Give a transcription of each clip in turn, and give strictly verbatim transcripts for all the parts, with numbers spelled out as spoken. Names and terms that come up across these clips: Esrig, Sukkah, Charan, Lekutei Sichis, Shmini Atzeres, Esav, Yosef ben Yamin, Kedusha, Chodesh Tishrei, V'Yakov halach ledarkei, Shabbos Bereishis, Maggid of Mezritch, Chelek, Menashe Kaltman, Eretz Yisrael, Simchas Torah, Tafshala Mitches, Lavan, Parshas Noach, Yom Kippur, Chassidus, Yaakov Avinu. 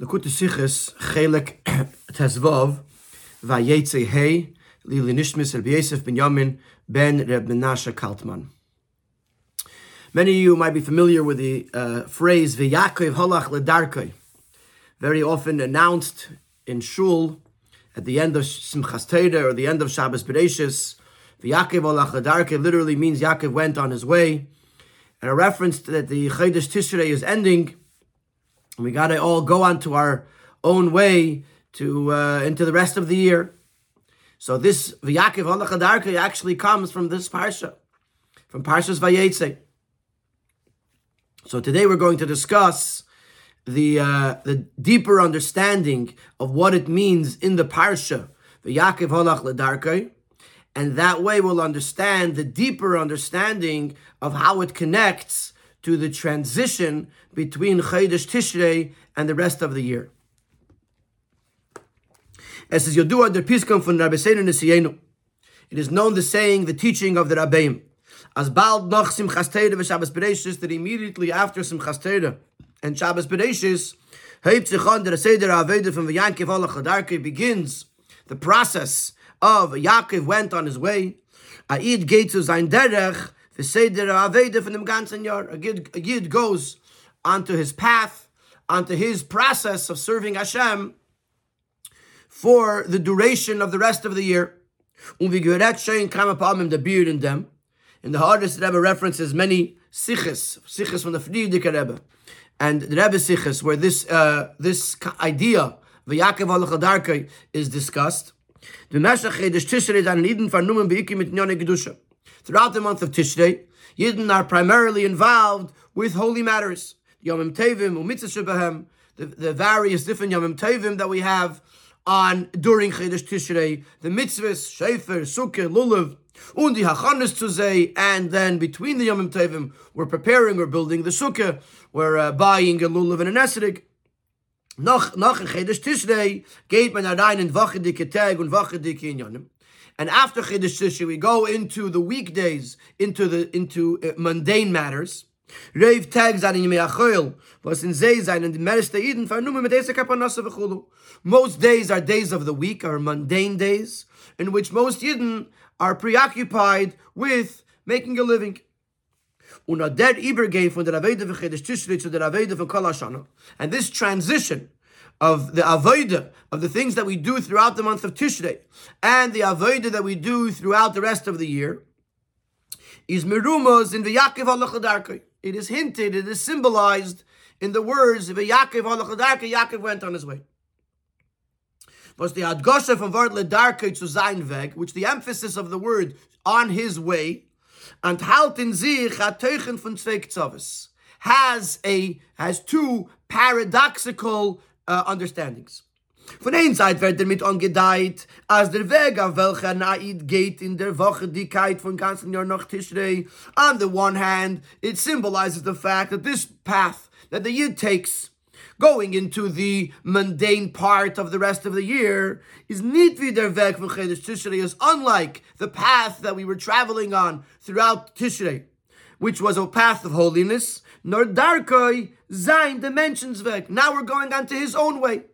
Lekutei Sichis, Chelek Tezvav, Vayetze Hei, Lili Nishmis, Rabbi Yosef ben Yamin, ben Reb Menashe Kaltman. Many of you might be familiar with the uh, phrase, V'Yakov halach ledarkei, very often announced in shul at the end of Simchas Torah or the end of Shabbos Bereishis. V'Yakov halach ledarkei literally means Yaakov went on his way. And a reference to that the Chodesh Tishrei is ending, we got to all go on to our own way to uh, into the rest of the year. So this V'Yakov halach ledarkei actually comes from this parsha, from Parshas Vayetze. So today we're going to discuss the uh, the deeper understanding of what it means in the parsha V'Yakov halach ledarkei, and that way we'll understand the deeper understanding of how it connects to the transition between Chodesh Tishrei and the rest of the year. Es ist yodua der Piskum von Rabbeinu Nesienu. It is known the saying, the teaching of the Rabbeim. As bald noch Simchas Torah v'Shabbos Bereishis, that immediately after Simchas Torah and Shabbos Bereishis, hebt sich on der Seder Aveda from V'Yakov halach ledarkei begins the process of Yaakov went on his way. A Yid geht zu sein Derech, the Seder Aveda from dem ganzen Jahr. A Yid goes onto his path, onto his process of serving Hashem for the duration of the rest of the year. Und wie gehört schon kam palmim the beard in them. And the hardest Rebbe references many Sichis, Sichis from the Friedrich Rebbe, and the Rebbe Sichis, where this uh, this idea V'Yakov halach ledarkei is discussed. Throughout the month of Tishrei, Yidden are primarily involved with holy matters, Yomim Tevim, Umitzah Shebehem, the various different Yomim Tevim that we have on during Chodesh Tishrei, the mitzvahs, Shefer, Sukkah, Lulav, und die Hachanas to say, and then between the Yomim Tovim, we're preparing, we're building the Sukkah, we're uh, buying a Lulav and an Esrig. Nach nach Chodesh Tishrei geht man rein in wachedike Tag und wachedike Inyanim. And after Chodesh Tishrei, we go into the weekdays, into the into uh, mundane matters. Reiv Tag seinen Yemei Achol, was in Zeh seinen die meisten Eden vernommen mit dieser Kapanase v'chulu. Most days are days of the week, are mundane days, in which most Eden are preoccupied with making a living. And this transition of the Avodah, of the things that we do throughout the month of Tishrei, and the Avodah that we do throughout the rest of the year, is merumos in V'Yakov halach ledarkei. It is hinted, it is symbolized in the words V'Yakov halach ledarkei, Yaakov went on his way. Was the adgosha from word ledarkei zu sein weg, which the emphasis of the word on his way, and halten sich a teichen von zwei ktzavis, has a has two paradoxical uh, understandings. Von einer Seite wird damit angedeiht, als der Weg, auf welcher Naid geht in der Wochedikkeit von ganzen Jahr nach Tishrei. On the one hand, it symbolizes the fact that this path that the Yid takes, going into the mundane part of the rest of the year, is nicht wie der Weg von Chodesh Tishrei, is unlike the path that we were traveling on throughout Tishrei, which was a path of holiness. Nor darkoi sein Dimensionsweg. Now we're going on to his own way.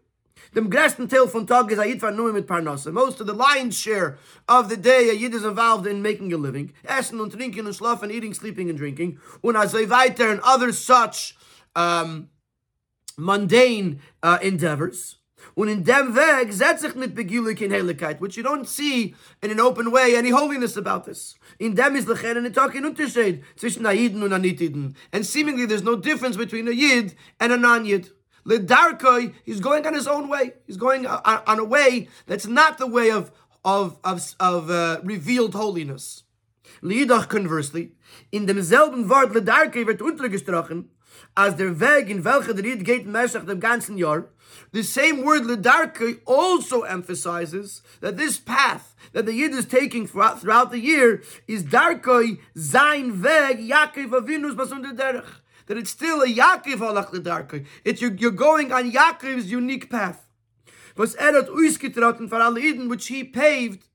Dem größten Teil von Tag ist Ayid vernommen mit Parnasse. Most of the lion's share of the day Ayid is involved in making a living. Essen und trinken und schlafen, eating, sleeping and drinking. Und also weiter and other such um, mundane uh, endeavors. Und in dem Weg setzt sich nicht Begilik in Heiligkeit, which you don't see in an open way any holiness about this. In dem ist lecher and talk in Unterschied zwischen Ayiden und Anitiden. And seemingly there's no difference between a Yid and a non-Yid. Ledarkei, he's going on his own way. He's going on, on a way that's not the way of of of, of uh, revealed holiness. Leidach, conversely, in demselben Wort Ledarkei wird untergestrochen, as der Weg in welcher der Yid geht meschach dem ganzen Jahr. The same word Ledarkei also emphasizes that this path that the Yid is taking throughout, throughout the year is Darkei sein Weg Yaakov Avinu's basunde derech. That it's still a Yaakov halach ledarkei. It's you're, you're going on Yaakov's unique path, was er hat ausgetraten for alle Yidden, which he paved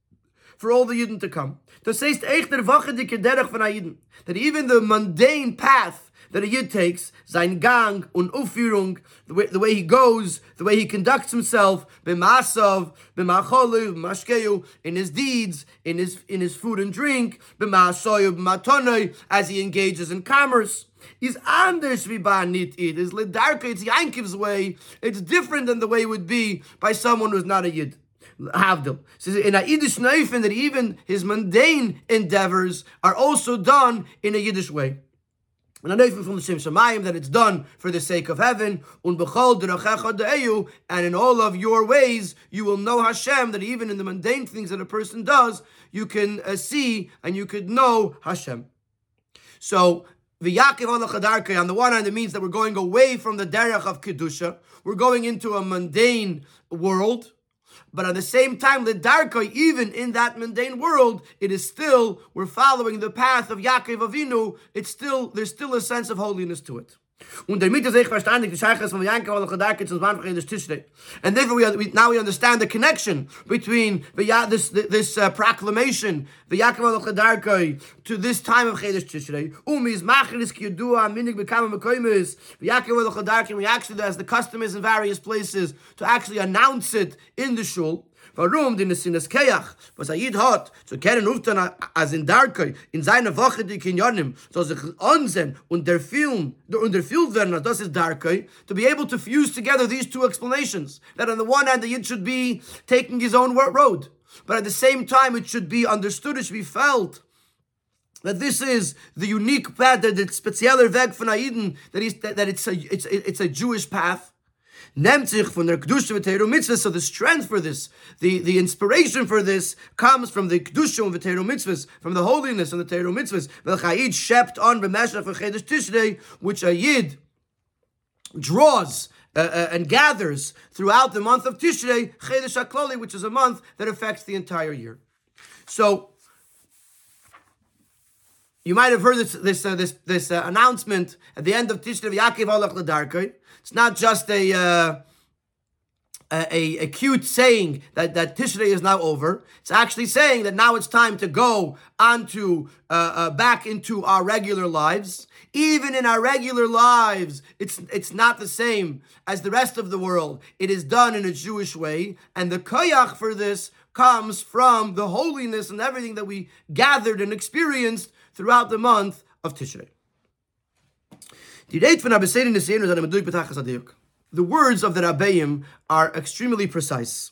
for all the Yidden to come. Das heißt echt der wachedike derech von Yidden, that even the mundane path that a Yid takes, sein Gang und Aufführung, the way, the way he goes, the way he conducts himself, b'maasav, b'maacholu, b'maashkeu, in his deeds, in his in his food and drink, b'maasoyu, b'maatonoi, as he engages in commerce. Is anders vibanit it is ledarka. It's Yankiv's way. It's different than the way it would be by someone who's not a Yid. Havdil says in a Yiddish neifen that even his mundane endeavors are also done in a Yiddish way. And a neifen from the Shem Shamayim that it's done for the sake of heaven. And in all of your ways, you will know Hashem. That even in the mundane things that a person does, you can uh, see and you could know Hashem. So. On the one hand, it means that we're going away from the derech of Kedusha. We're going into a mundane world. But at the same time, Lidarka, even in that mundane world, it is still, we're following the path of Yaakov Avinu. It's still, there's still a sense of holiness to it. And therefore, we, we, now we understand the connection between the, this, this uh, proclamation to this time of Chodesh Tishrei. We actually, as the custom is in various places, to actually announce it in the shul. Warum denn es in das Kayach, was er jed hat, zu kennen Uftan as in Darkei, in seiner Woche die Kinyonim, so sich ansehen und der Film, und der Film werden, das ist Darkei, to be able to fuse together these two explanations, that on the one hand the Yid should be taking his own road, but at the same time it should be understood, it should be felt, that this is the unique path, that it's spezieller Weg von Aiden, that, that, that it's, a, it's, it's a Jewish path. So the strength for this, the, the inspiration for this, comes from the Kedusha and V'Teiru Mitzvahs, from the holiness and the Teiru Mitzvahs, which a Yid draws uh, uh, and gathers throughout the month of Tishrei, Chodesh HaKloli, which is a month that affects the entire year. So, you might have heard this this uh, this, this uh, announcement at the end of Tishrei Yaakov Alech L'Darkei. It's not just a, uh, a a cute saying that, that Tishrei is now over. It's actually saying that now it's time to go onto uh, uh, back into our regular lives. Even in our regular lives, it's it's not the same as the rest of the world. It is done in a Jewish way, and the koyach for this comes from the holiness and everything that we gathered and experienced throughout the month of Tishrei. The words of the Rabbeim are extremely precise,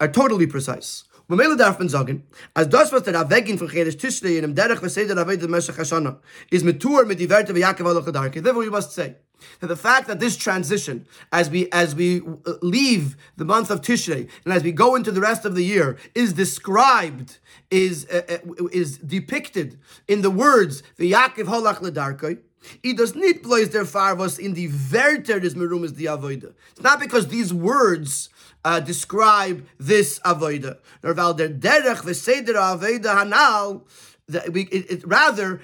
are totally precise. As das was der Avegin von Chodesh Tishrei in dem Derech v'Seder Aved Meshach Hashana is metur mediverte v'Yaakov Alech L'Darkei. Therefore, we must say that the fact that this transition, as we as we leave the month of Tishrei and as we go into the rest of the year, is described, is uh, is depicted in the words v'Yaakov Alech L'Darkei. It does not place their farvos in the verter des merumas the avoida. It's not because these words uh, describe this avoida. Rather,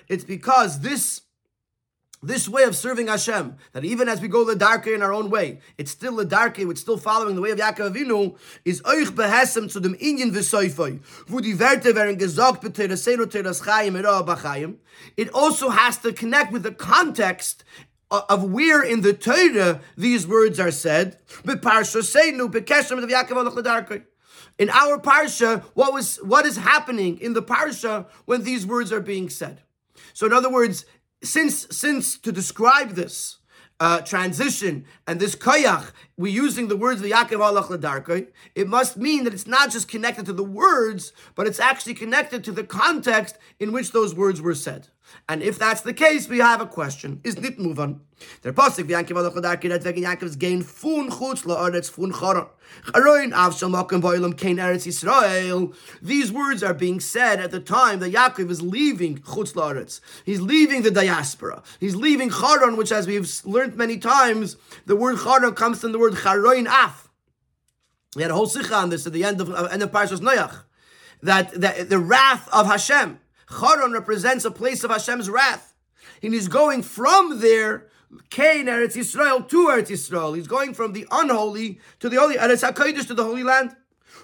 it's because this this way of serving Hashem, that even as we go ledarke in our own way, it's still ledarke, it's still following the way of Yaakov Avinu, is euch behesem zu dem Inyan v'soifoi, wo die Werte werden gesagt, b'teraseno teras chayim, eroa b'chayim. It also has to connect with the context of where in the Torah these words are said, b'parshosenu, b'keshem of Yaakov Alech L'Darkei. In our parsha, what was what is happening in the parsha when these words are being said? So in other words, Since, since to describe this uh, transition and this koyach, we're using the words of Yaakov Alech L'Darkei, it must mean that it's not just connected to the words, but it's actually connected to the context in which those words were said. And if that's the case, we have a question. Is nit muvan? Der Pasuk v'Yaakov Alech L'Darkei that wegen Yaakov's gain fun chutz la'aretz fun Charan. Charon av shel makom v'olam kein Eretz Yisrael. These words are being said at the time that Yaakov is leaving chutz la'aretz. He's leaving the diaspora. He's leaving Charan, which, as we've learned many times, the word Charan comes from the word Charon af. We had a whole sikha on this at the end of end of Parshas Noach, that, that the wrath of Hashem. Charan represents a place of Hashem's wrath. And he's going from there, Kain, Eretz Yisrael, to Eretz Yisrael. He's going from the unholy to the holy, Eretz HaKodesh to the Holy Land.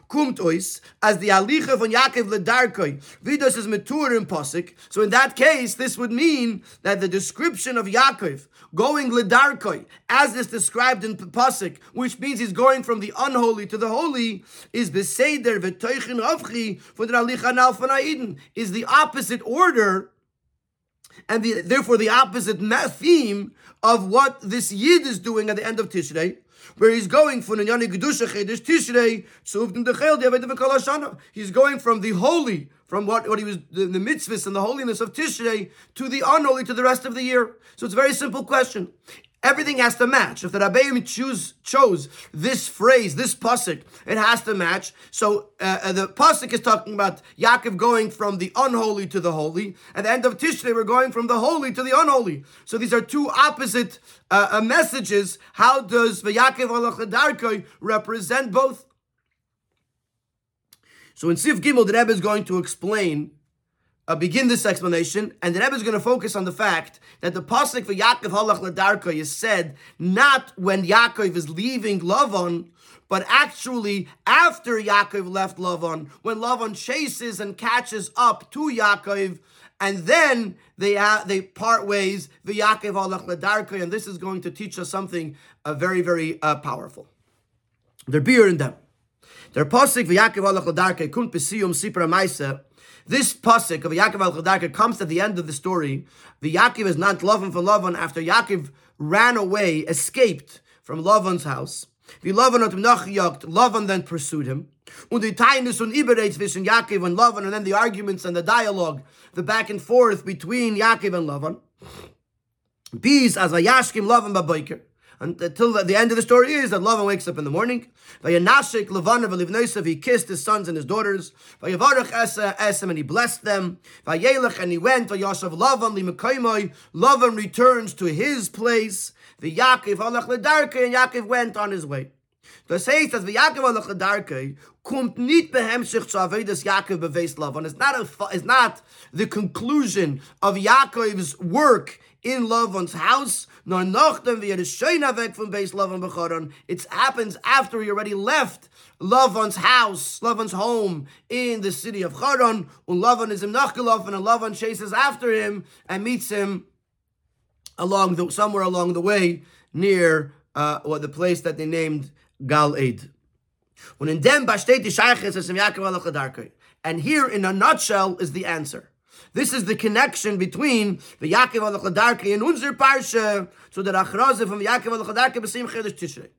Kumt ois, as the alicha von Yaakov ledarkoi, vidos is matur in posik. So in that case, this would mean that the description of Yaakov going ledarkoi, as is described in posik, which means he's going from the unholy to the holy, is beseder v'toichin avchi for the alicha nal von Aiden, is the opposite order, and the, therefore the opposite theme of what this Yid is doing at the end of Tishrei, where he's going from he's going from the holy, from what, what he was, the, the mitzvahs and the holiness of Tishrei, to the unholy, to the rest of the year. So it's a very simple question. Everything has to match. If the Rabbeim choose chose this phrase, this pasuk, it has to match. So uh, the pasuk is talking about Yaakov going from the unholy to the holy. At the end of Tishrei, we're going from the holy to the unholy. So these are two opposite uh, uh, messages. How does V'Yaakov Alach Darkei represent both? So in Sif Gimel, the Rebbe is going to explain. Uh, begin this explanation, and the Rebbe is going to focus on the fact that the pasuk for Yaakov halach ledarko is said not when Yaakov is leaving Lavan, but actually after Yaakov left Lavan, when Lavan chases and catches up to Yaakov, and then they uh, they part ways. The Yaakov halach ledarko, and this is going to teach us something uh, very very uh, powerful. Their beer in them, their pasuk for Yaakov halach ledarko kun pesiyum sipra maisa. This pasuk of Yaakov al-Chadarka comes at the end of the story. The Yaakov is not Lavan for Lavan after Yaakov ran away, escaped from Lavan's house. The Lavan hat nachjagt, Lavan then pursued him. Und die Tainus und Ibereit zwischen Yaakov and Lavan, and then the arguments and the dialogue, the back and forth between Yaakov and Lavan. Bis as vayashkim Lavan baboiker. Until the end of the story is that Lavan wakes up in the morning. He kissed his sons and his daughters. And he blessed them. And he went. Lavan returns to his place. And Yaakov went on his way. Das heißt, dass Yaakov alach ledarkei kommt nicht behemshich zu avodas Yaakov beveis Lavan. It's not a, it's not the conclusion of Yaakov's work in Lavan's house. Nor nachdem wir erscheinen weg von beis Lavan becharan. It happens after he already left Lavan's house, Lavan's home in the city of Charan. And Lavan is him nachgelaufen, and Lavan chases after him and meets him along the, somewhere along the way near uh, or the place that they named Gal Eid. And in dem besteht die Sheiches es im Yaakov alach ledarkei. And here, in a nutshell, is the answer. This is the connection between the Yaakov alach ledarkei and unser Parsha, so that achraze from Yaakov alach ledarkei b'sim Chodesh Tishrei.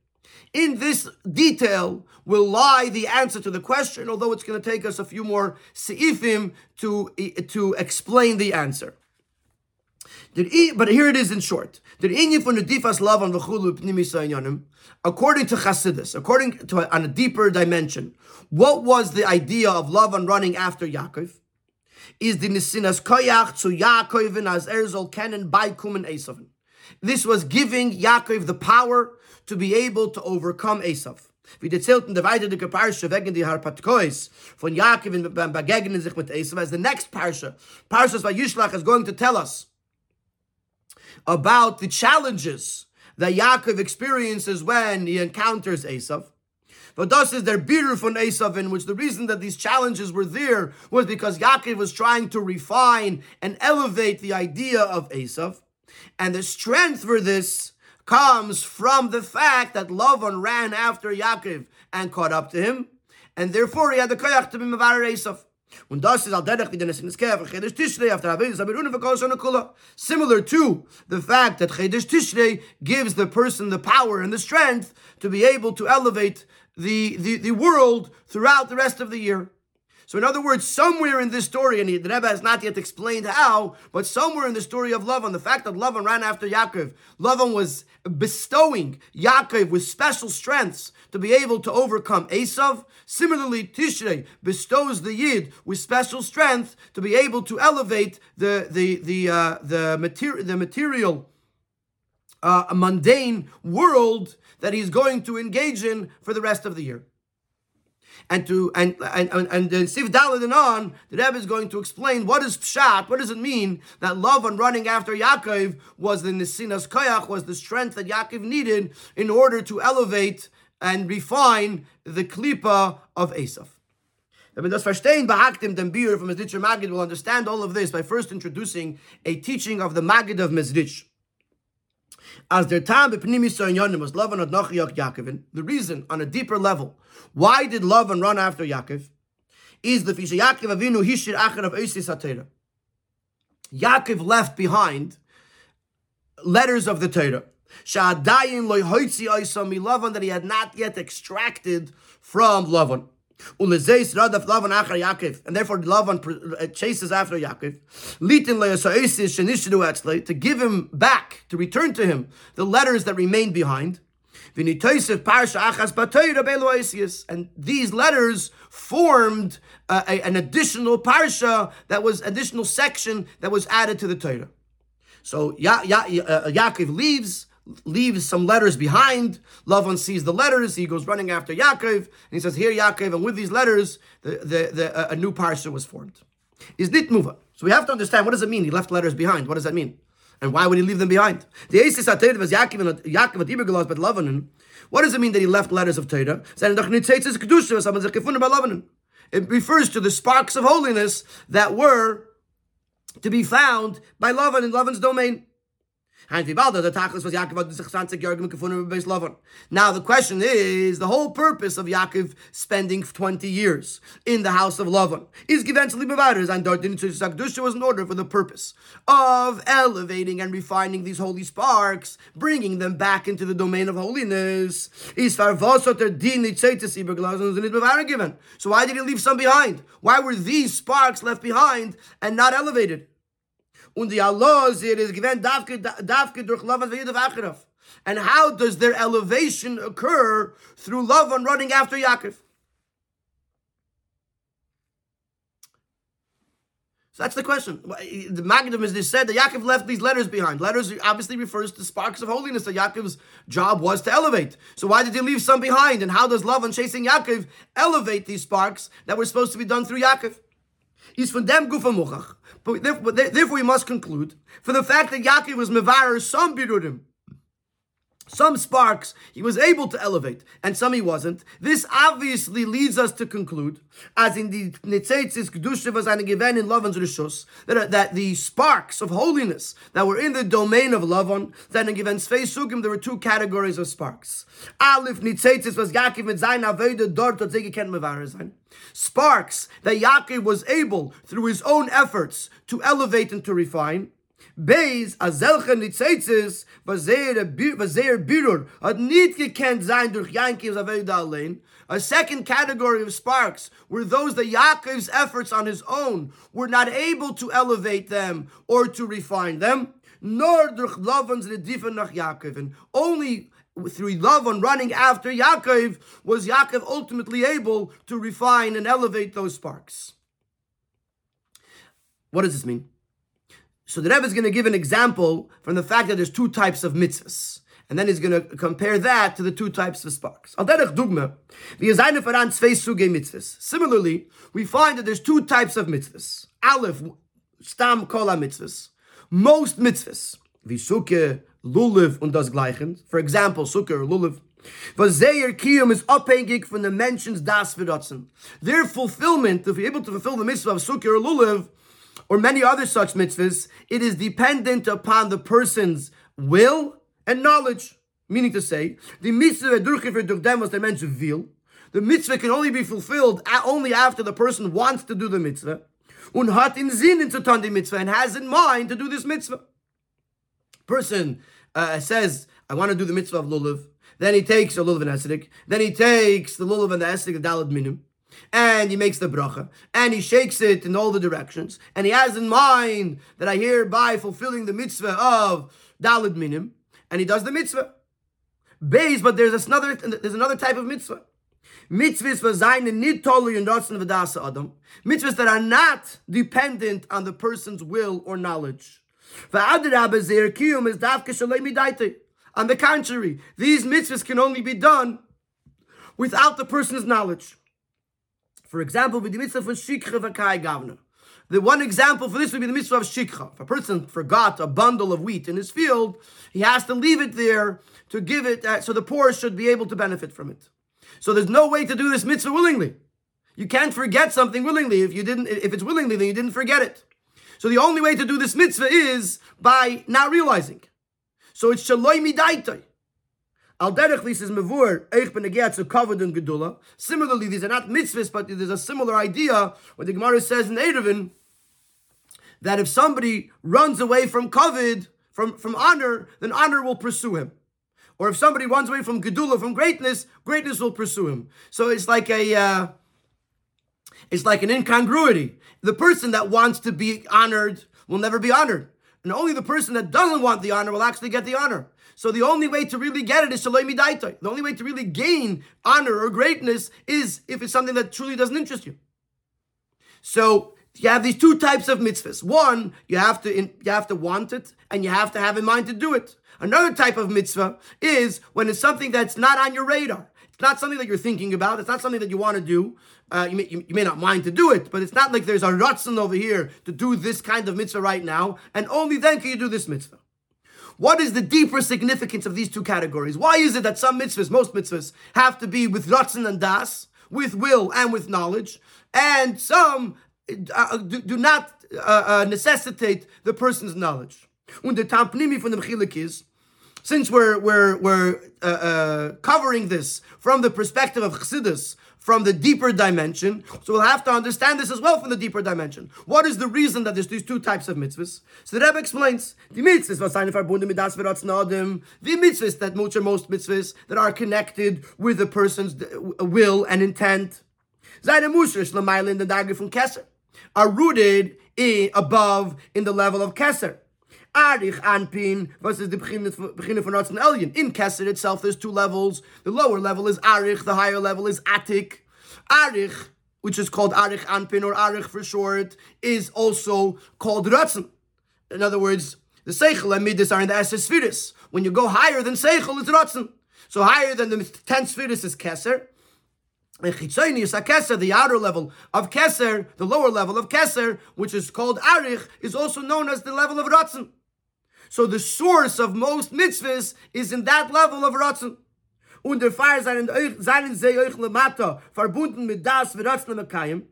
In this detail will lie the answer to the question, although it's going to take us a few more seifim to to explain the answer. But here it is in short. According to Chassidus, according to on a deeper dimension, what was the idea of Lavan running after Yaakov? Is the nesinas koyach to Yaakovin as erzol kenen baikum and Esavin. This was giving Yaakov the power to be able to overcome Esav. Wie die zählten der weiteren Parsha wegen die Harpatkois von Yaakov beim Begegnen sich mit Esav, as the next Parsha, Parshas Yishlach, is going to tell us about the challenges that Yaakov experiences when he encounters Esav. But thus is their bitter von Esav, in which the reason that these challenges were there was because Yaakov was trying to refine and elevate the idea of Esav. And the strength for this comes from the fact that Lavan ran after Yaakov and caught up to him, and therefore he had the koyach to be mevarer Esav. Similar to the fact that Chodesh Tishrei gives the person the power and the strength to be able to elevate the, the, the world throughout the rest of the year. So in other words, somewhere in this story, and the Rebbe has not yet explained how, but somewhere in the story of Lavan, the fact that Lavan ran after Yaakov, Lavan was bestowing Yaakov with special strengths to be able to overcome Esav. Similarly, Tishrei bestows the Yid with special strength to be able to elevate the the the uh, the, materi- the material, uh, mundane world that he's going to engage in for the rest of the year. And to and and and, and Sif Daled and on, the Rebbe is going to explain what is pshat. What does it mean that Lavan running after Yaakov was the nesinas koyach, was the strength that Yaakov needed in order to elevate and refine the klipa of Esav. We'll understand all of this by first introducing a teaching of the Maggid of Mezritch. As their time was Lavan ad Nachiach Yaakovin, the reason on a deeper level, why did Lavan run after Yaakov? Is the Fisha Yaakov Avinu Hishir Acher of Eisi Satera. Yaakov left behind letters of the Torah. Sha'adayin loy hoitzi oisam mi Lavan, that he had not yet extracted from Lavan. Ulezeis radaf Lavan achar Yaakov, and therefore Lavan chases after Yaakov. Litin loyasoisis shenishidu etzle, to give him back, to return to him the letters that remained behind. And these letters formed uh, a, an additional parsha, that was additional section that was added to the Torah. So ya- ya- uh, Yaakov leaves, leaves some letters behind. Lavan sees the letters. He goes running after Yaakov, and he says, "Here, Yaakov," and with these letters, the, the, the, uh, a new parsha was formed. Is dit muva? So we have to understand, what does it mean? He left letters behind. What does that mean? And why would he leave them behind? The Eisis HaTorah was Yaakov HaTibergalos but Lavanin. What does it mean that he left letters of Torah? It refers to the sparks of holiness that were to be found by Lavan in Lavan's domain. Now the question is, the whole purpose of Yaakov spending twenty years in the house of Lavan is eventually provided, and Kedusha was in order for the purpose of elevating and refining these holy sparks, bringing them back into the domain of holiness. So why did he leave some behind? Why were these sparks left behind and not elevated? And how does their elevation occur? Through Lavan running after Yaakov. So that's the question. The Maggid of Mezritch said that Yaakov left these letters behind. Letters obviously refers to sparks of holiness that Yaakov's job was to elevate. So why did he leave some behind? And how does Lavan chasing Yaakov elevate these sparks that were supposed to be done through Yaakov? Is from them gufa mochach. But therefore, therefore, we must conclude, for the fact that Yaakov was mevarer some birudim, some sparks he was able to elevate, and some he wasn't. This obviously leads us to conclude, as in the Nitzeitzis Kedusha was given in Lavan's Rishus, that, that the sparks of holiness that were in the domain of Lavan, that in given Sfeis Sugim, there were two categories of sparks. Aleph Nitzeitzis was Yaakov mit Zayin Aveda Dor Totzegi Ken Mevarer Zayin. Sparks that Yaakov was able, through his own efforts, to elevate and to refine. Beis azelchen nitzaitzes vazeir birur ad nitke ken zayin durch Yankiv zaveid alein. A second category of sparks were those that Yaakov's efforts on his own were not able to elevate them or to refine them. Nor durch Lavan's redifen nach Yaakov, and only through Lavan running after Yaakov was Yaakov ultimately able to refine and elevate those sparks. What does this mean? So the Rebbe is going to give an example from the fact that there's two types of mitzvahs. And then he's going to compare that to the two types of sparks. Similarly, we find that there's two types of mitzvahs. Aleph, stam kol mitzvahs. Most mitzvahs, wie Sukkah, Lulav und das Gleiche. For example, Sukkah or Lulav. Vazeir kiyum is abhängig from the mentions das v'ratzen. Their fulfillment, if you're able to fulfill the mitzvah of Sukkah or Lulav, or many other such mitzvahs, it is dependent upon the person's will and knowledge. Meaning to say, the mitzvah the mitzvah can only be fulfilled only after the person wants to do the mitzvah, und hat in Sinn zu tun die mitzvah, and has in mind to do this mitzvah. Person uh, says, "I want to do the mitzvah of lulav." Then he takes a lulav and esrog. Then he takes the lulav and the esrog, the dalad minim, and he makes the bracha, and he shakes it in all the directions, and he has in mind that I hereby fulfilling the mitzvah of Daled Minim, and he does the mitzvah. Beis, but there's another there's another type of mitzvah. Mitzvahs that are not dependent on the person's will or knowledge. On the contrary, these mitzvahs can only be done without the person's knowledge. For example, with the mitzvah for shikha v'kai gavna, The one example for this would be the mitzvah of shikha. If a person forgot a bundle of wheat in his field, he has to leave it there to give it, uh, so the poor should be able to benefit from it. So there's no way to do this mitzvah willingly. You can't forget something willingly. If you didn't, if it's willingly, then you didn't forget it. So the only way to do this mitzvah is by not realizing. So it's shaloi midaitai. Alter Rebbe says mevur eich benegiah to kavod and gedula. Similarly, these are not mitzvahs, but there's a similar idea when the Gemara says in Erevin that if somebody runs away from kavod, from, from honor, then honor will pursue him. Or if somebody runs away from gedula, from greatness, greatness will pursue him. So it's like a uh, it's like an incongruity. The person that wants to be honored will never be honored. And only the person that doesn't want the honor will actually get the honor. So the only way to really get it is shaloi midaitai. The only way to really gain honor or greatness is if it's something that truly doesn't interest you. So you have these two types of mitzvahs. One, you have to in, you have to want it, and you have to have in mind to do it. Another type of mitzvah is when it's something that's not on your radar. It's not something that you're thinking about. It's not something that you want to do. Uh, you, may, you, you may not mind to do it, but it's not like there's a ratzon over here to do this kind of mitzvah right now, and only then can you do this mitzvah. What is the deeper significance of these two categories? Why is it that some mitzvahs, most mitzvahs, have to be with ratzon and das, with will and with knowledge, and some uh, do, do not uh, uh, necessitate the person's knowledge? Und der Tam Pnimi von dem Chelek is, since we're we're we're uh, uh, covering this from the perspective of Chassidus, from the deeper dimension, so we'll have to understand this as well from the deeper dimension. What is the reason that there's these two types of mitzvahs? So the Rebbe explains the mitzvahs the mitzvahs that much are most mitzvahs that are connected with the person's will and intent are rooted in, above in the level of Keser. Arich Anpin versus the Beginning von Ratzon Elyon. In Kesed itself, there's two levels. The lower level is Arich, the higher level is Atik. Arich, which is called Arich Anpin or Arich for short, is also called Ratzon. In other words, the Seichel and Midas are in the Esses Sfiris. When you go higher than Seichel, it's Ratzon. So higher than the ten Sfiris is Keser. And Chitzoni is a Keser, the outer level of Keser, the lower level of Keser, which is called Arich, is also known as the level of Ratzon. So the source of most mitzvahs is in that level of Ratzon. Und der Feier seinen Zeh euch lemata, verbunden mit das v'Ratzon l'mekayim.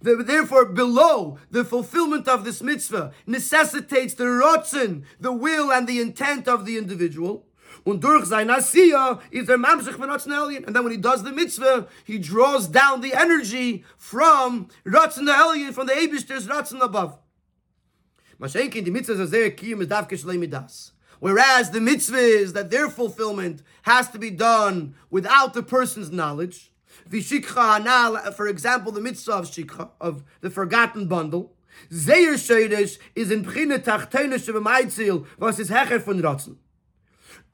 Therefore, below, the fulfillment of this mitzvah necessitates the Ratzon, the will and the intent of the individual. Und durch sein Asiya is der Mamshech von Ratzon Elyon. And then when he does the mitzvah, he draws down the energy from Ratzon Elyon, from the Eibishter's Ratzon above. Whereas the mitzvahs, that their fulfillment has to be done without the person's knowledge. For example, the mitzvah of shikha, of the forgotten bundle. Zeir Chodesh is in Bchina Tachtonis Sheb'Maitzel versus Hecher von Ratzon.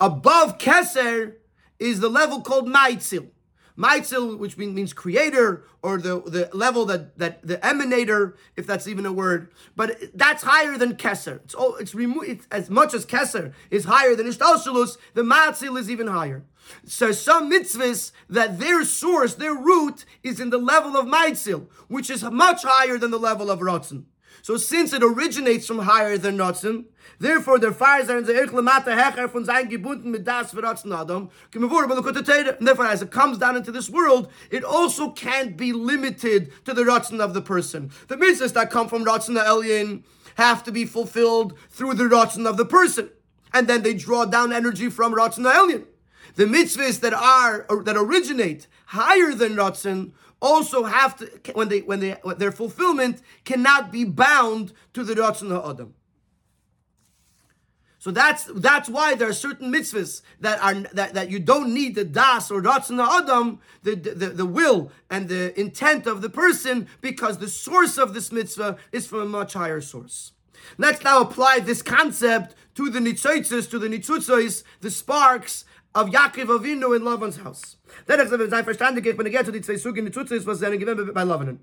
Above Keser is the level called Maitzel. Maitzel, which means creator, or the, the level that, that the emanator, if that's even a word. But that's higher than Keser. It's all, it's, remo- it's as much as Keser is higher than Ishtalshalus, the Maitzel is even higher. So some mitzvahs that their source, their root, is in the level of Maitzel, which is much higher than the level of Ratzon. So since it originates from higher than Ratzon, therefore their fires are in the Erich Lamata Hecher von Sein Gebunden mit das Ratzon Adam. And therefore, as it comes down into this world, it also can't be limited to the Ratzon of the person. The mitzvahs that come from Ratzon Elyon have to be fulfilled through the Ratzon of the person, and then they draw down energy from Ratzon Elyon. The mitzvahs that are or, that originate higher than Ratzon also have to, when they when they when their fulfillment cannot be bound to the Ratzon HaAdam. So that's that's why there are certain mitzvahs that are that, that you don't need the das or Ratzon HaAdam, the, the the will and the intent of the person, because the source of this mitzvah is from a much higher source. Let's now apply this concept to the nitzotzos, to the nitzotzos, the sparks of Yaakov Avinu in Lavan's house. That is, if I understand it, when I get to the two sugim nitzutzos, was then given by Lavan.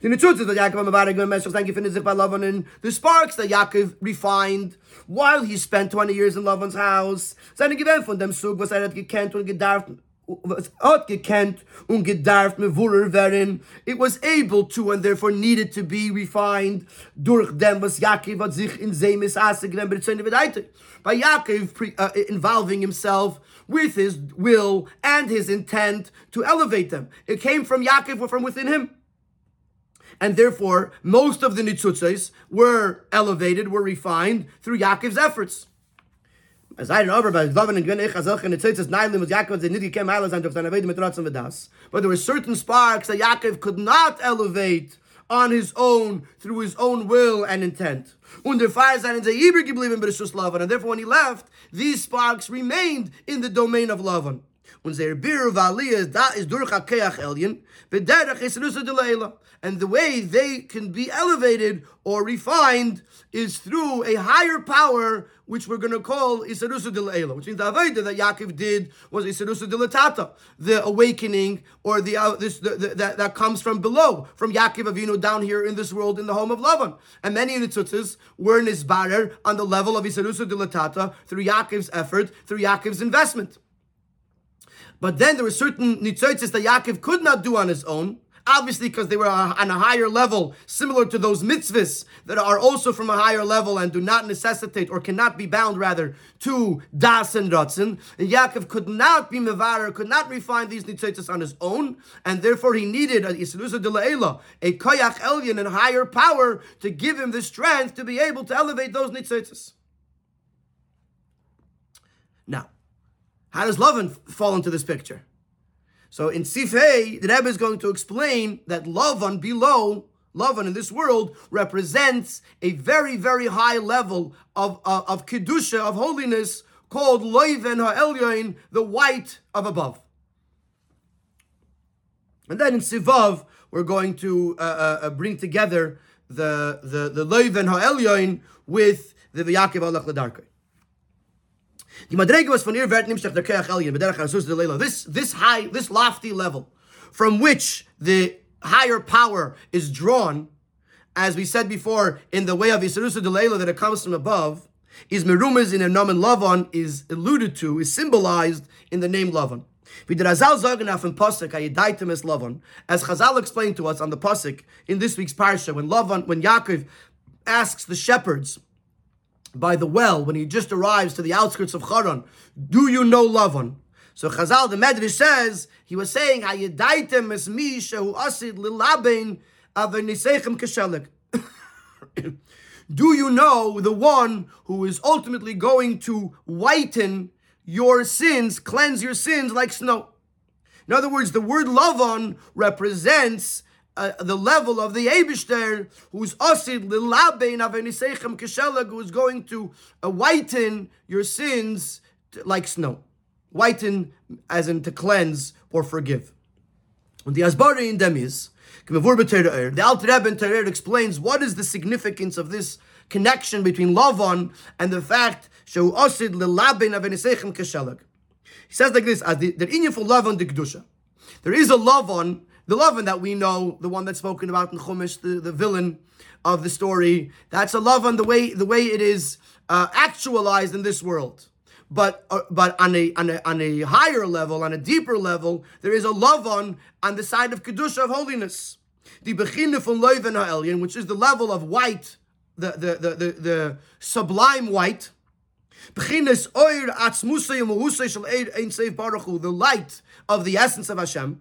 The nitzutzos that Yaakov Avinu and Meshach Zanki finished by Lavan, the sparks that Yaakov refined while he spent twenty years in Lavan's house, then given from them sug was that gekent und gedarft was outgekennt und gedarf mevurer werden. It was able to and therefore needed to be refined durch dem was Yaakov hat sich in Zemes asegren bezünden bedeite. By Yaakov pre, uh, involving himself with his will and his intent to elevate them. It came from Yaakov, from within him. And therefore, most of the nitzutzos were elevated, were refined through Yaakov's efforts. But there were certain sparks that Yaakov could not elevate on his own, through his own will and intent. And therefore, when he left, these sparks remained in the domain of Lavan. And the way they can be elevated or refined is through a higher power, which we're going to call Isarusu Delayla, which means the Avayda that Yaakov did was Isarusu Delatata, the awakening or the, uh, this, the, the that, that comes from below, from Yaakov Avinu down here in this world, in the home of Lavan. And many Nitzutzes were Nisbarer on the level of Isarusu Delatata through Yaakov's effort, through Yaakov's investment. But then there were certain nitzotzes that Yaakov could not do on his own, obviously because they were on a higher level, similar to those mitzvahs that are also from a higher level and do not necessitate, or cannot be bound rather, to das and ratzin. And Yaakov could not be mevarer, could not refine these nitzotzes on his own, and therefore he needed a yislusa delayla, a koyach elyon, and higher power to give him the strength to be able to elevate those nitzotzes. Now, how does Lavan fall into this picture? So in Sifei, the Rebbe is going to explain that Lavan below, Lavan in this world, represents a very, very high level of, uh, of Kedusha, of holiness, called Loiven HaElyon, the white of above. And then in Sivav, we're going to uh, uh, bring together the the, the Loiven HaElyon with the Yaakov Alech L'Darkei. This this high, this lofty level from which the higher power is drawn, as we said before, in the way of Isarusa Delayla, that it comes from above, is Merumez in a nomen Lavan, is alluded to, is symbolized in the name Lavan. As Chazal explained to us on the Pasuk in this week's Parsha, when Lavan, when Yaakov asks the shepherds by the well, when he just arrives to the outskirts of Charan, do you know Lavan? So Chazal, the Medrash says, he was saying, Hayedaitem es mi shehu asid lilabein aveniseichem keshelek. Do you know the one who is ultimately going to whiten your sins, cleanse your sins like snow? In other words, the word Lavan represents Uh, the level of the Eibishter, who's asid lilabein aveniseichem keshelag, who is going to uh, whiten your sins to, like snow, whiten as in to cleanse or forgive. And the Asbari in Demis, the Alter Rebbe in Terer explains what is the significance of this connection between Lavan and the fact shehu asid lilabein aveniseichem keshelag. He says like this: as the inyan for Lavan the kedusha, there is a Lavan. The Lavan that we know, the one that's spoken about in Chumash, the, the villain of the story, that's a Lavan the way the way it is uh, actualized in this world. But uh, but on a on a on a higher level, on a deeper level, there is a Lavan on the side of kedusha, of holiness, the bechinah from Loven HaElyon, which is the level of white, the the the the, the sublime white. The light of the essence of Hashem.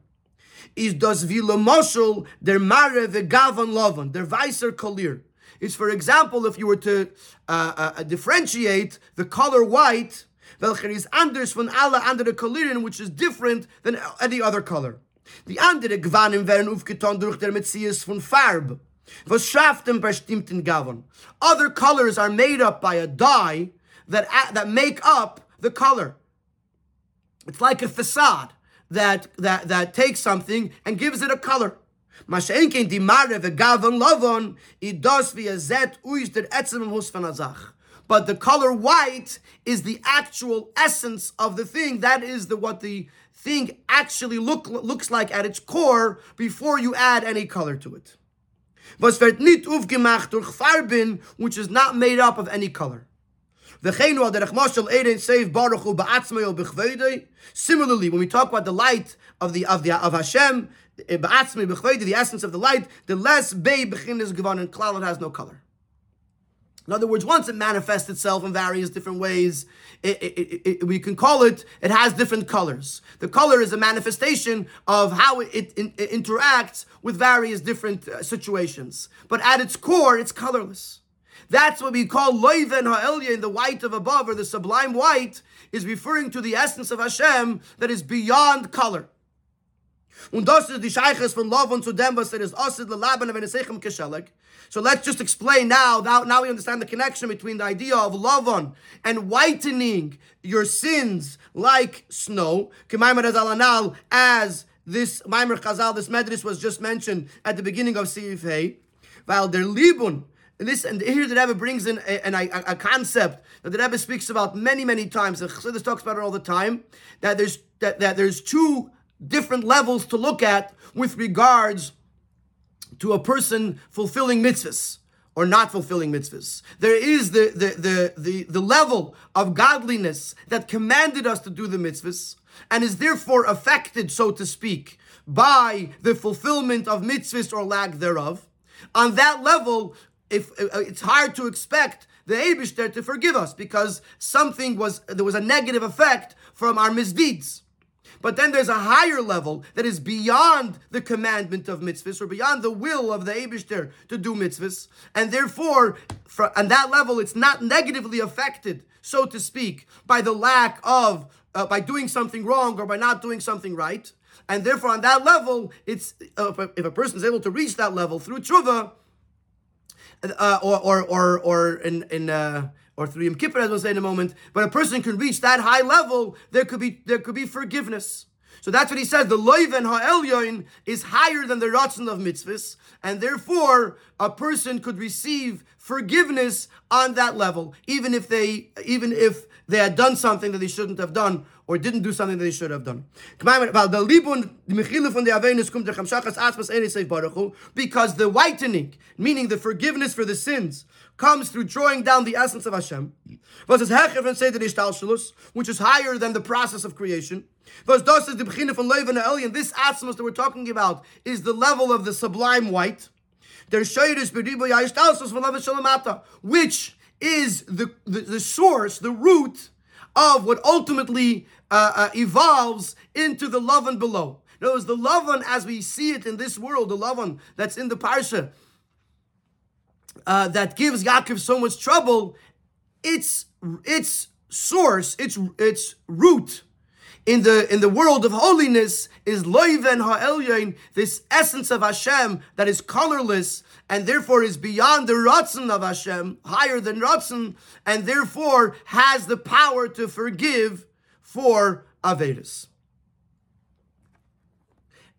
Is das vila moshel der mare vegavan Lavan der weiser kalir. It's, for example, if you were to uh, uh, differentiate the color white, welcher is anders von alle andere kaliren, which is different than any other color. The andere gwanen werden aufgetan durch der metzias von farb. Was schafft dem bestimmten gavan. Other colors are made up by a dye that uh, that make up the color. It's like a facade. That, that that takes something and gives it a color. But the color white is the actual essence of the thing. That is the what the thing actually look looks like at its core before you add any color to it. Which is not made up of any color. Similarly, when we talk about the light of the of the of Hashem, the essence of the light, the less bay b'chinas gevanan klal, it has no color. In other words, once it manifests itself in various different ways, it, it, it, it, we can call it, it has different colors. The color is a manifestation of how it, it, it interacts with various different uh, situations. But at its core, it's colorless. That's what we call loiven ha'elya, in the white of above, or the sublime white, is referring to the essence of Hashem that is beyond color. And das ist die Scheiches von Lavan zu dem, was er ist Asid leLaban und Enesechem Keshelek. So let's just explain now, now we understand the connection between the idea of Lavan and whitening your sins like snow. As this Maimer Chazal, this Medrash was just mentioned at the beginning of Seif Hey, while der Libun. And this, and here the Rebbe brings in a, a, a concept that the Rebbe speaks about many, many times. The Chassidus talks about it all the time. That there's that, that there's two different levels to look at with regards to a person fulfilling mitzvahs or not fulfilling mitzvahs. There is the the the the, the level of godliness that commanded us to do the mitzvahs and is therefore affected, so to speak, by the fulfillment of mitzvahs or lack thereof. On that level, if it's hard to expect the Eibishter to forgive us because something was there was a negative effect from our misdeeds. But then there's a higher level that is beyond the commandment of mitzvahs or beyond the will of the Eibishter to do mitzvahs. And therefore, for, on that level, it's not negatively affected, so to speak, by the lack of, uh, by doing something wrong or by not doing something right. And therefore, on that level, it's uh, if, a, if a person is able to reach that level through tshuva, uh, or, or, or, or in... in uh, or through Yom Kippur, as we'll say in a moment, but a person can reach that high level, there could be there could be forgiveness. So that's what he says, the loiven ha'elyon is higher than the ratzon of mitzvahs, and therefore a person could receive forgiveness on that level, even if they even if they had done something that they shouldn't have done, or didn't do something that they should have done. Because the whitening, meaning the forgiveness for the sins, comes through drawing down the essence of Hashem, which is higher than the process of creation. This atzmos that we're talking about is the level of the sublime white, which is the, the, the source, the root of what ultimately uh, uh, evolves into the Lavan below. In other words, the Lavan as we see it in this world, the Lavan that's in the Parsha, uh, that gives Yaakov so much trouble, its its source, its its root in the in the world of holiness is Loiven Ha'elyon, this essence of Hashem that is colorless and therefore is beyond the Ratzon of Hashem, higher than Ratzon, and therefore has the power to forgive for Avedis.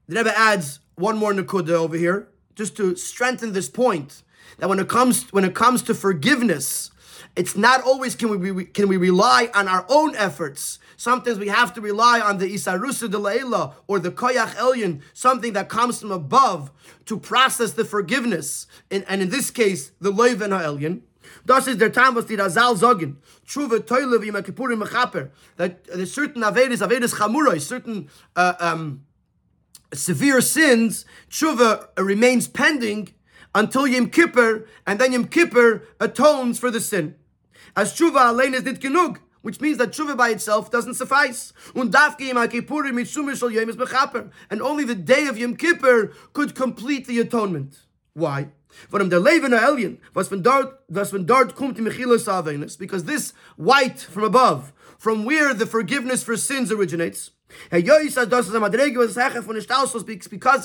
The Rebbe adds one more Nakuda over here, just to strengthen this point, that when it comes when it comes to forgiveness, it's not always can we can we rely on our own efforts. Sometimes we have to rely on the Isarusa de Laila or the Koyach Elyon, something that comes from above to process the forgiveness. And, and in this case, the Loiven HaElyon. Thus is their time was the Razal Zogin, Tshuva Toilev Yom Kippurim Mechaper, that there's certain Averis, Averis Chamurois, certain uh, um, severe sins, Tshuva remains pending until Yom Kippur, and then Yom Kippur atones for the sin. As Tshuva Alein is Nit Genug, which means that tshuva by itself doesn't suffice. And only the day of Yom Kippur could complete the atonement. Why? Because this white from above, from where the forgiveness for sins originates, because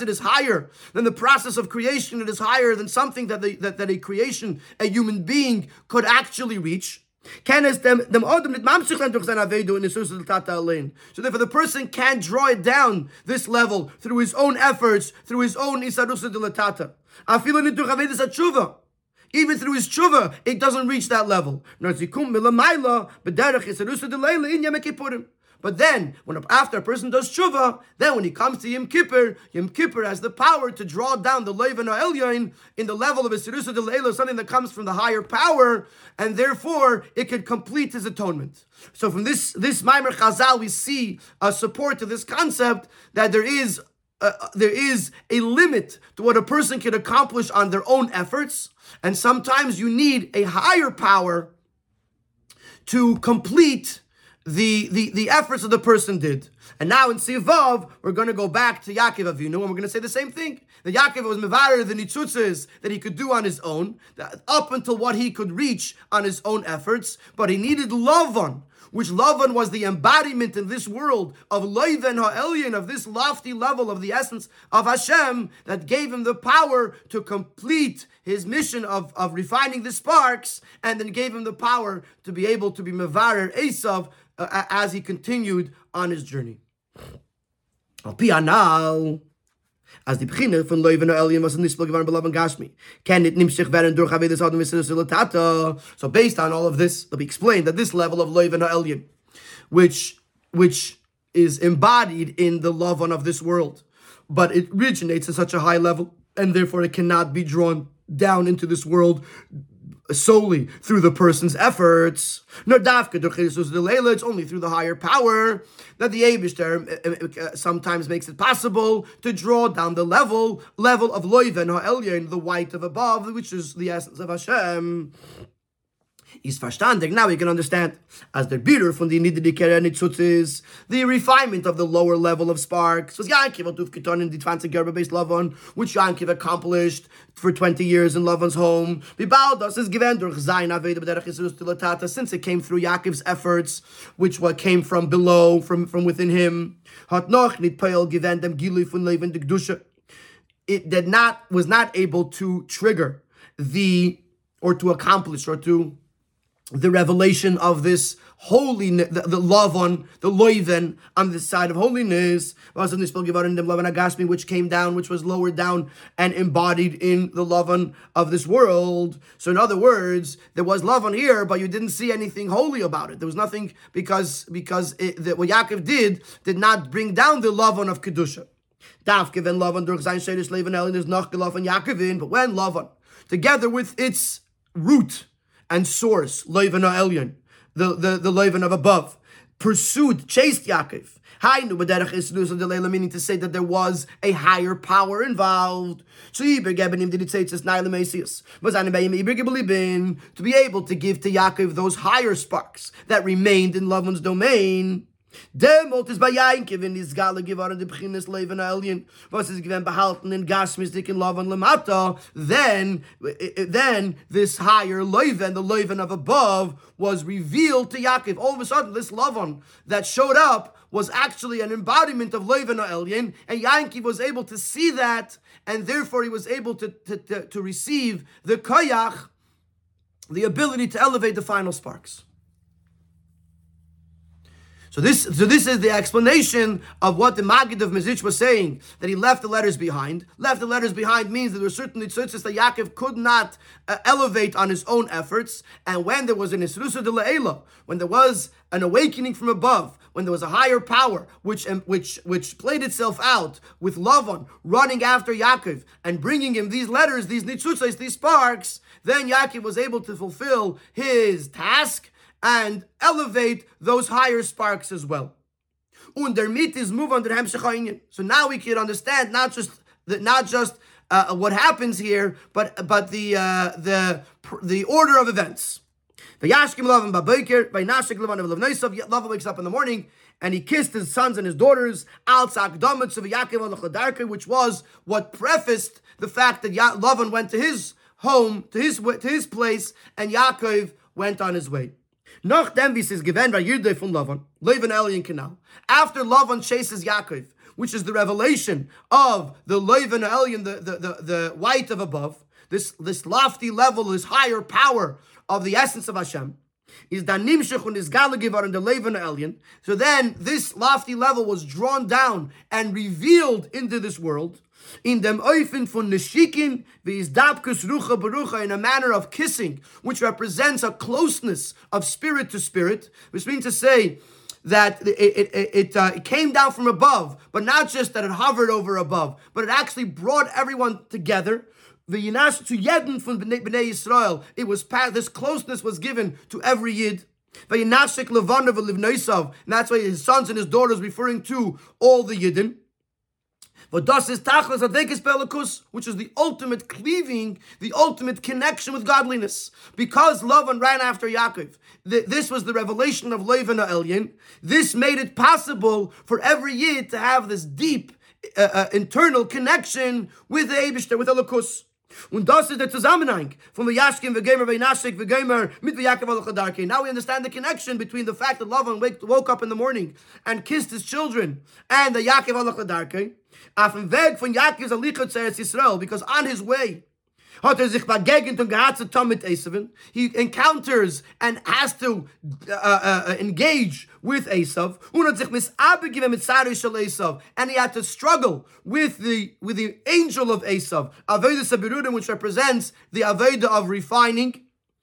it is higher than the process of creation, it is higher than something that, they, that, that a creation, a human being, could actually reach. So therefore the person can't draw it down this level through his own efforts, through his own isarusa de la tata. Even through his tshuva, it doesn't reach that level. But then, when after a person does tshuva, then when he comes to Yom Kippur, Yom Kippur has the power to draw down the Leiv and Elyon in the level of a Sirusa D'Leila, something that comes from the higher power, and therefore it can complete his atonement. So from this, this Maimer Chazal, we see a support to this concept that there is Uh, there is a limit to what a person can accomplish on their own efforts. And sometimes you need a higher power to complete the, the, the efforts that the person did. And now in Sivav, we're going to go back to Yaakov Avinu, and we're going to say the same thing. That Yaakov was mevarer the nitzutzes that he could do on his own, that up until what he could reach on his own efforts, but he needed Lavan, which Lavan was the embodiment in this world of Leiven Ha'elyon, of this lofty level of the essence of Hashem that gave him the power to complete his mission of, of refining the sparks, and then gave him the power to be able to be mevarer Esav uh, as he continued on his journey. Al pi hanal, as the beginner from Leiven Ha'elyon was in this Gevaren Belavan Gashmi. Can it nimshich werden durch Avedas Adam v'Sirus Latata? So based on all of this, it'll be explained that this level of Leiven Ha'elyon, which which is embodied in the Lavan of this world, but it originates at such a high level, and therefore it cannot be drawn down into this world solely through the person's efforts. It's only through the higher power that the Eibishter sometimes makes it possible to draw down the level level of Loiven Ha'elyon, the white of above, which is the essence of Hashem. Is verstandig. Now we can understand as the bitter from the niedrigere nitzutzis, the refinement of the lower level of sparks was Yaakov Atuf Kiton in the twenty gerber based Lavan, which Yaakov accomplished for twenty years in Lavan's home. Since it came through Yaakov's efforts, which what came from below, from from within him, it did not was not able to trigger the or to accomplish or to the revelation of this holiness, the, the Lavan, the Loiven on the side of holiness, which came down, which was lowered down and embodied in the Lavan of this world. So in other words, there was Lavan here, but you didn't see anything holy about it. There was nothing because because it, the, what Yaakov did did not bring down the Lavan of Kedusha. But when Lavan, together with its root and source, Leiven Ha'elyon, the the the Leiven of above, pursued, chased Yaakov. Hainu b'derech Yisroel D'Leila, meaning to say that there was a higher power involved. To be able to give to Yaakov those higher sparks that remained in Lavan's domain. Then, then this higher Leiven, the Leiven of above, was revealed to Yaakov. All of a sudden, this Lavan that showed up was actually an embodiment of Leiven Ha'elyon, and Yaakov was able to see that, and therefore he was able to, to, to, to receive the koyach, the ability to elevate the final sparks. So this, so this is the explanation of what the Maggid of Mezritch was saying, that he left the letters behind. Left the letters behind means that there were certain tzitzis that Yaakov could not uh, elevate on his own efforts. And when there was an Isrusa D'Leila, when there was an awakening from above, when there was a higher power which which which played itself out with Lavan running after Yaakov and bringing him these letters, these nitzutzos, these sparks, then Yaakov was able to fulfill his task and elevate those higher sparks as well. Under mit is move under Hemshachayinyan. So now we can understand not just the, not just uh, what happens here, but but the uh, the the order of events. Vayashkim Lavan ba'boker, vaynashik Lavan of Levneisav. Lavan wakes up in the morning and he kissed his sons and his daughters. Al tzakdamet of Yaakov alachadarke, which was what prefaced the fact that ya- Lavan went to his home, to his to his place, and Yaakov went on his way. Nachdem wie es gewend war Jude von Lavan, Leiven Ha'elyon Canal. After Lavan chases Yaakov, which is the revelation of the Leiven Ha'elyon, the, the, the, the white of above, this, this lofty level, this higher power of the essence of Hashem, is da nimshach und is gala geworden der Leiven Ha'elyon. So then this lofty level was drawn down and revealed into this world. In dem Oifen von Neshikin, v'izdabkus rucha berucha, in a manner of kissing, which represents a closeness of spirit to spirit, which means to say that it it, it, uh, it came down from above, but not just that it hovered over above, but it actually brought everyone together. The Yinash to Yedin from Bnei Yisrael, it was passed, this closeness was given to every Yid. And that's why his sons and his daughters referring to all the Yidden. But thus is Tachlis Adekis Pelikus, which is the ultimate cleaving, the ultimate connection with godliness. Because Lavan ran after Yaakov, th- this was the revelation of Lavan Elyon. This made it possible for every Yid to have this deep uh, uh, internal connection with the Eibishter, with Elikus. And thus is the Tazamenang from the Yashkin Vegemer Veinashik Vegemer Mit V'Yaakov Alachadarke. Now we understand the connection between the fact that Lavan woke up in the morning and kissed his children and the Yaakov Alachadarke. Afen weg von Yaakov's alichot Eretz Yisrael, because on his way, he encounters and has to uh, uh, engage with Esav, and he had to struggle with the with the angel of Esav, Aveidah Sabirudim, which represents the Aveidah of refining.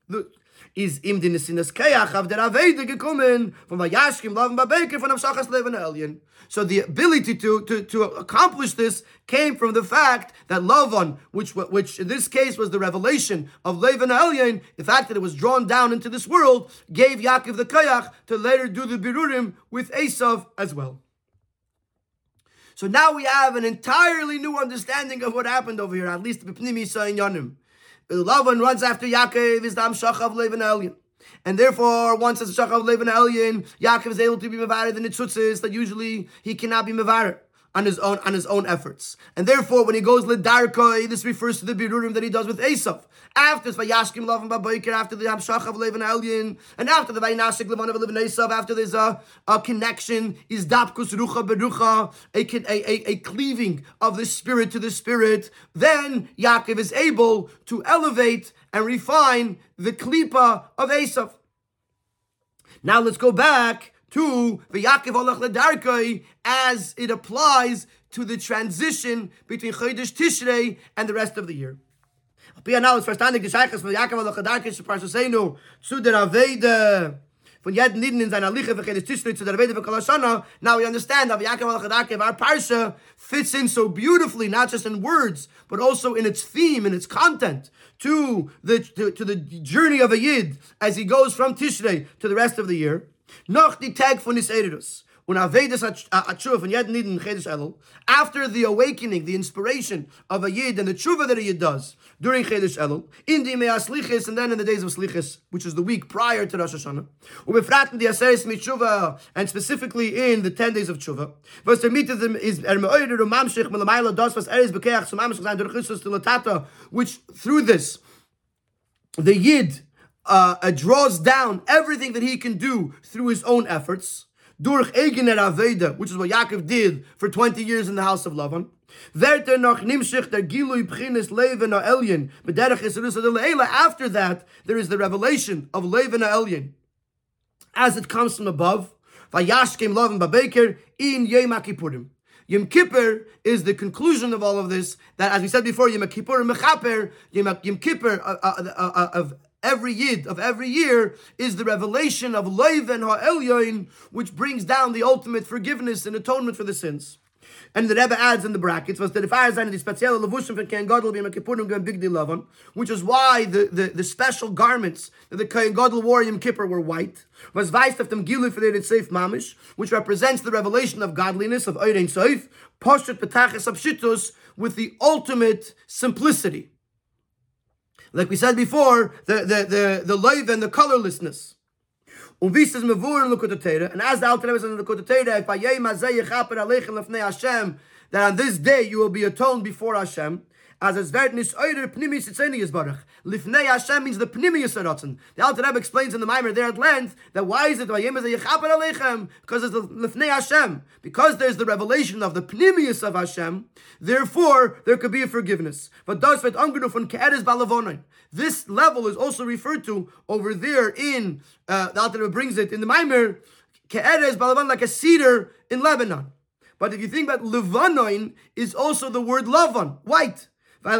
The, is im din sinas kayach of the Aveidah gekommen from Vayashkim Lavan Babeker from Avshachas Lavan Elyon. So the ability to, to, to accomplish this came from the fact that Lavan, which which in this case was the revelation of Lavan Elyon, the fact that it was drawn down into this world, gave Yaakov the kayach to later do the birurim with Esav as well. So now we have an entirely new understanding of what happened over here, at least b'pnimi sayanyanim. Lavan runs after Yaakov is the Amshach of Lavan Elyon. And therefore, once it's the Amshach of Lavan Elyon, Yaakov is able to be mevarer the nitzutzis that usually he cannot be mevarer on his own on his own efforts. And therefore, when he goes Lidarkoi, this refers to the birurim that he does with Esav. After Vayashkim Lavan Baboker, after the Amshach of Lavan Elyon, and after the Vaynasik Lavan of Lavan Esav, after there's a, a connection, is Dapkus Rucha Berucha, a cleaving of the spirit to the spirit, then Yaakov is able to elevate and refine the klipa of Esav. Now let's go back to V'Yaakov Olach L'Darkei as it applies to the transition between Chodesh Tishrei and the rest of the year. Now let's understand the Shaykhs from Yaakov Olach L'Darkei to Parshaseinu to the Aveidah from Yad Nidin in Zayna Licha V'Chodesh Tishrei to the Aveidah V'Kol Hashana. Now we understand that V'Yaakov Olach L'Darkei, our parsha, fits in so beautifully, not just in words, but also in its theme, in its content, to the to, to the journey of a Yid as he goes from Tishrei to the rest of the year. After the awakening, the inspiration of a Yid and the tshuva that a Yid does during Chodesh Elul, and then in the days of Slichis, which is the week prior to Rosh Hashanah, and specifically in the ten days of tshuva, which through this, the Yid Uh, uh, draws down everything that he can do through his own efforts, durch eigener Aveidah, which is what Yaakov did for twenty years in the house of Lavan. After that, there is the revelation of Lavan Elyon as it comes from above. Vayashkem Lavan Babeker in Yom HaKippurim. Yom Kippur is the conclusion of all of this, that as we said before, Yom Kippur Mechaper, Yom Kippur of every Yid of every year is the revelation of Lavan HaElyon, which brings down the ultimate forgiveness and atonement for the sins. And the Rebbe adds in the brackets, which is why the, the, the special garments that the Kohen Gadol wore Yom Kippur were white, which represents the revelation of godliness, of Eir Ein Sof, with the ultimate simplicity. Like we said before, the the the the leiv and the colorlessness. And as the Alter Rebbe says in the Lekutei Sichis, that on this day you will be atoned before Hashem. As as verdnis oider pnimis itzenius barach lifnei Hashem means the pnimius aratzen. The Alter Rebbe explains in the Maimer there at length that why is it because it's the lifnei Hashem, because there's the revelation of the pnimius of Hashem. Therefore, there could be a forgiveness. But das vet angenu von keres balavonai. This level is also referred to over there in uh, the Alter Rebbe brings it in the Maimer keres balavon, like a cedar in Lebanon. But if you think about levanoin, is also the word lavan, white. The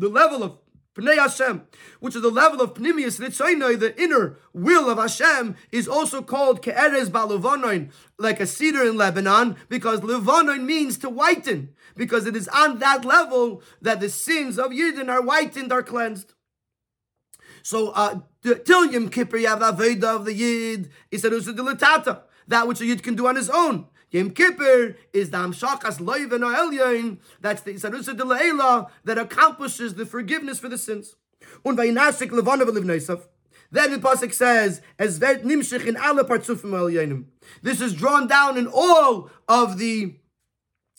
level of Pnei Hashem, which is the level of Pnimius Ritzoinoi, the inner will of Hashem, is also called Ke'erez Ba'Levonoin, like a cedar in Lebanon, because Levonoin means to whiten, because it is on that level that the sins of Yidden are whitened, are cleansed. So, uh, till Yom Kippur, you have Aveda of the Yid, Isarusa Dilatata, that which a Yid can do on his own. Yom Kippur is the Hamshakas Loiveno Elyon, that's the Isarusa Dilaela, that accomplishes the forgiveness for the sins. And Vaynasik Levonov Elivnosov. Then the Pasuk says, "Es vert nimshich in alle partzufim elyonim." This is drawn down in all of the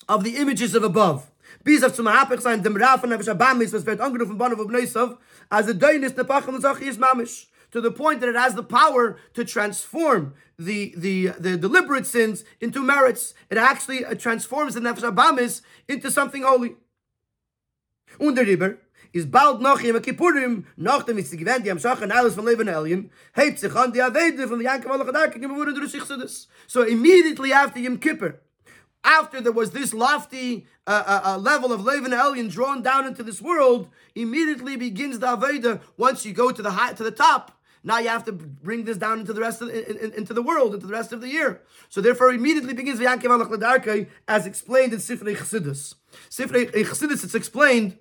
of the images of above. Bis auf zum Hapach sein dem Rafen habe ich abamis was wird angerufen Bonov Elivnosov as a Deinis Nepachim Zach is mamish, to the point that it has the power to transform the the, the deliberate sins into merits. It actually uh, transforms the Nefesh Abamis into something holy. Und der Riber is bald nach Yom Kippurim, nachdem es gewend die am Schach und alles von Leben Alien, hebt sich an die Avede von Yankem Al-Khadak, and we were doing this. So immediately after Yom Kippur, after there was this lofty uh, uh, uh, level of Levin Elyon drawn down into this world, immediately begins the Aveda. Once you go to the high, to the top, now you have to bring this down into the rest of in, in, into the world, into the rest of the year. So therefore, immediately begins V'yankev alach l'darkei, as explained in Sifrei Chassidus. Sifrei Chassidus, it's explained,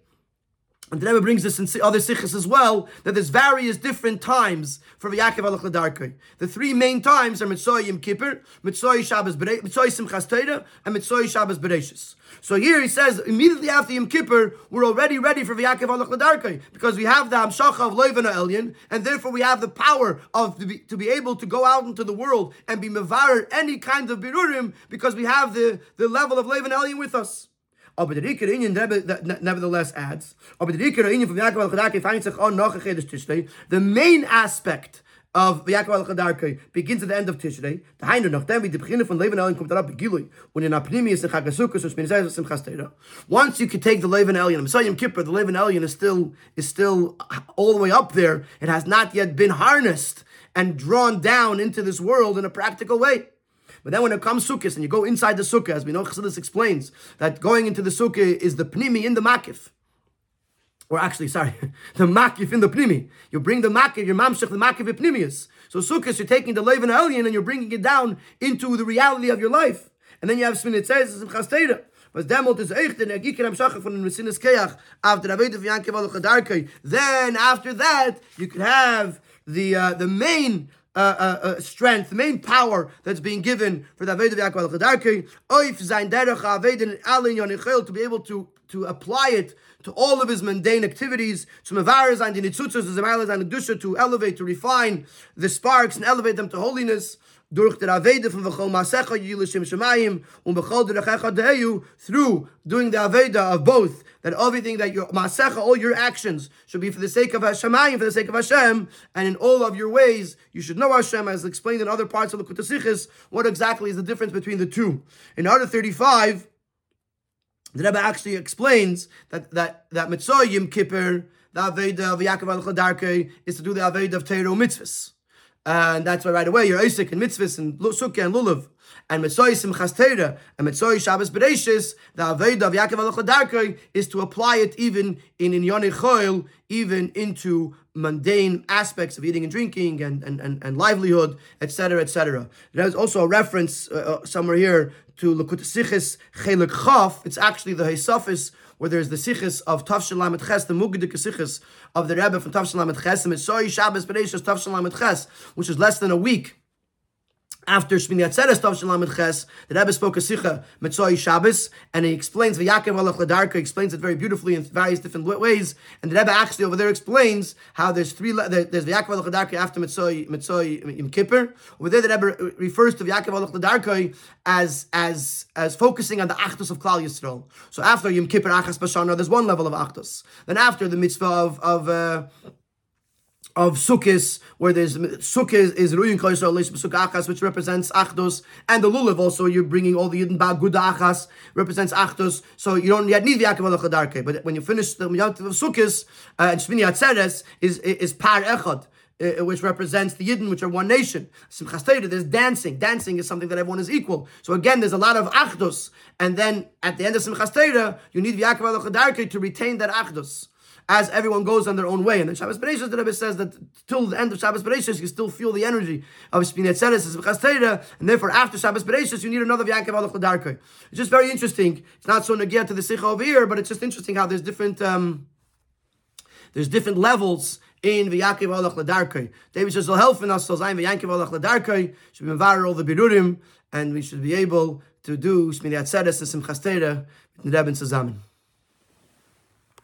and the Rebbe brings this in other sichas as well, that there's various different times for V'yankev alach l'darkei. The three main times are Mitzvah Yom Kippur, Mitzvah Shabbos Bereishis, Mitzvah Simchas Torah, and Mitzvah Shabbos Bereishis. So here he says, immediately after Yom Kippur, we're already ready for V'yakev alach l'darkei, because we have the Hamshacha of Loivana Elyon, and therefore we have the power of to be, to be able to go out into the world and be mevarer any kind of birurim, because we have the, the level of Loivana Elyon with us. But the Rikar Inyan nevertheless adds, the main aspect of Yaakov al-Khadarkai begins at the end of Tishrei. The Hainu Nachtem, we begin from Levin Elyon, comes up in Gilui, when in Apnimis and Chagasukas, which means Simchas Torah. Once you can take the Levin Elyon, Messiah Yom Kippur, the Levin Elyon is still is still all the way up there. It has not yet been harnessed and drawn down into this world in a practical way. But then when it comes Sukkot and you go inside the Sukkah, as we know, Chassidus explains that going into the Sukkah is the Pnimi in the Makif. Or actually, sorry, the Makif in the Pnimi. You bring the Makif, your Mamshech, the Makif in Pnimius. So Sukkot, you're taking the Levin Elyon and you're bringing it down into the reality of your life. And then you have Shmini Atzeres and Simchas Torah. Then after that, you could have the, uh, the main... Uh, uh, uh, strength, main power that's being given for the Aved of Yaakov al-Khadarki, Oif Zayn Derech HaAved and Alin Yonichel, to be able to, to apply it to all of his mundane activities, to Mevaris and the Nitzutzos, the Zemailas and the Dusha, to elevate, to refine the sparks and elevate them to holiness. Durch der Avede von V'chol Masecha Yilishim Shemayim und V'chol Derechecha Deyu, through doing the Aveda of both, that everything that your Masecha, all your actions, should be for the sake of Hashemayim, for the sake of Hashem, and in all of your ways, you should know Hashem, as explained in other parts of the Lekutei Sichis, what exactly is the difference between the two. In Order thirty-five, the Rebbe actually explains that that that Mitzvah Yom Kippur, the Aveda of Yaakov al-Khadarki, is to do the Aveda of Teiro Mitzvahs. Uh, and that's why right away you're Isaac and Mitzvahs and Sukkah and Lulav and Mitzvah Simchas Torah and Mitzvah Shabbos Bereishis. The Aveda of Yaakov al-Khadarki is to apply it even in Inyonei Choil, even into mundane aspects of eating and drinking and and, and, and livelihood, et cetera, et cetera. There's also a reference uh, somewhere here to Lekutei Sichis Chelek Chaf. It's actually the Hesafis, where there's the Sichis of Tafshala Mitches, the Maggid of Mezritch of the Rebbe from Tafshala Mitches, and Mitzvah Shabbos Bereishis Tafshala Mitches, which is less than a week after Shmini Atzeres Tafshala Mitches. The Rebbe spoke a Sicha Mitzvah Shabbos, and he explains V'yakev alach l'darkei, explains it very beautifully in various different ways. And the Rebbe actually over there explains how there's three. There's V'yakev alach l'darkei after Mitzvah Mitzvah Yom Kippur. Over there, the Rebbe refers to V'yakev alach l'darkei as as as focusing on the Achdus of Klal Yisrael. So after Yom Kippur Achas B'Shana, there's one level of Achdus. Then after the Mitzvah of of uh, of Sukkis, where there's Sukkis is Ruyin Kol Yisrael Leish B'Sukkah Achas, which represents Achdus, and the Lulav also, you're bringing all the Yidden Ba'Guda Achas, represents Achdus, so you don't yet need the Yaakov al-Khadarki, but when you finish the Yom Tov of Sukkis, uh, and Shmini Atzeres is, is Par Echad, Uh, which represents the Yidden, which are one nation. Simchas Torah, there's dancing. Dancing is something that everyone is equal. So again, there's a lot of Achdus. And then at the end of Simchas Torah, you need V'yakev alach l'darkei to retain that Achdus. as everyone goes on their own way. And then Shabbos Bereishis, the Rebbe says that till the end of Shabbos Bereishis, you still feel the energy of Shmini Atzeres, Simchas Torah, and therefore after Shabbos Bereishis, you need another V'yankev Alech L'darkei. It's just very interesting. It's not so negia to the Sikha over here, but it's just interesting how there's different um, there's different levels in V'yankev Alech L'darkei. David says, helping us, so Zayin V'yankev Alech L'darkei, should be mevarer all the birurim, and we should be able to do Shmini Atzeres and Simchas Torah with the Rebbe and Zamin.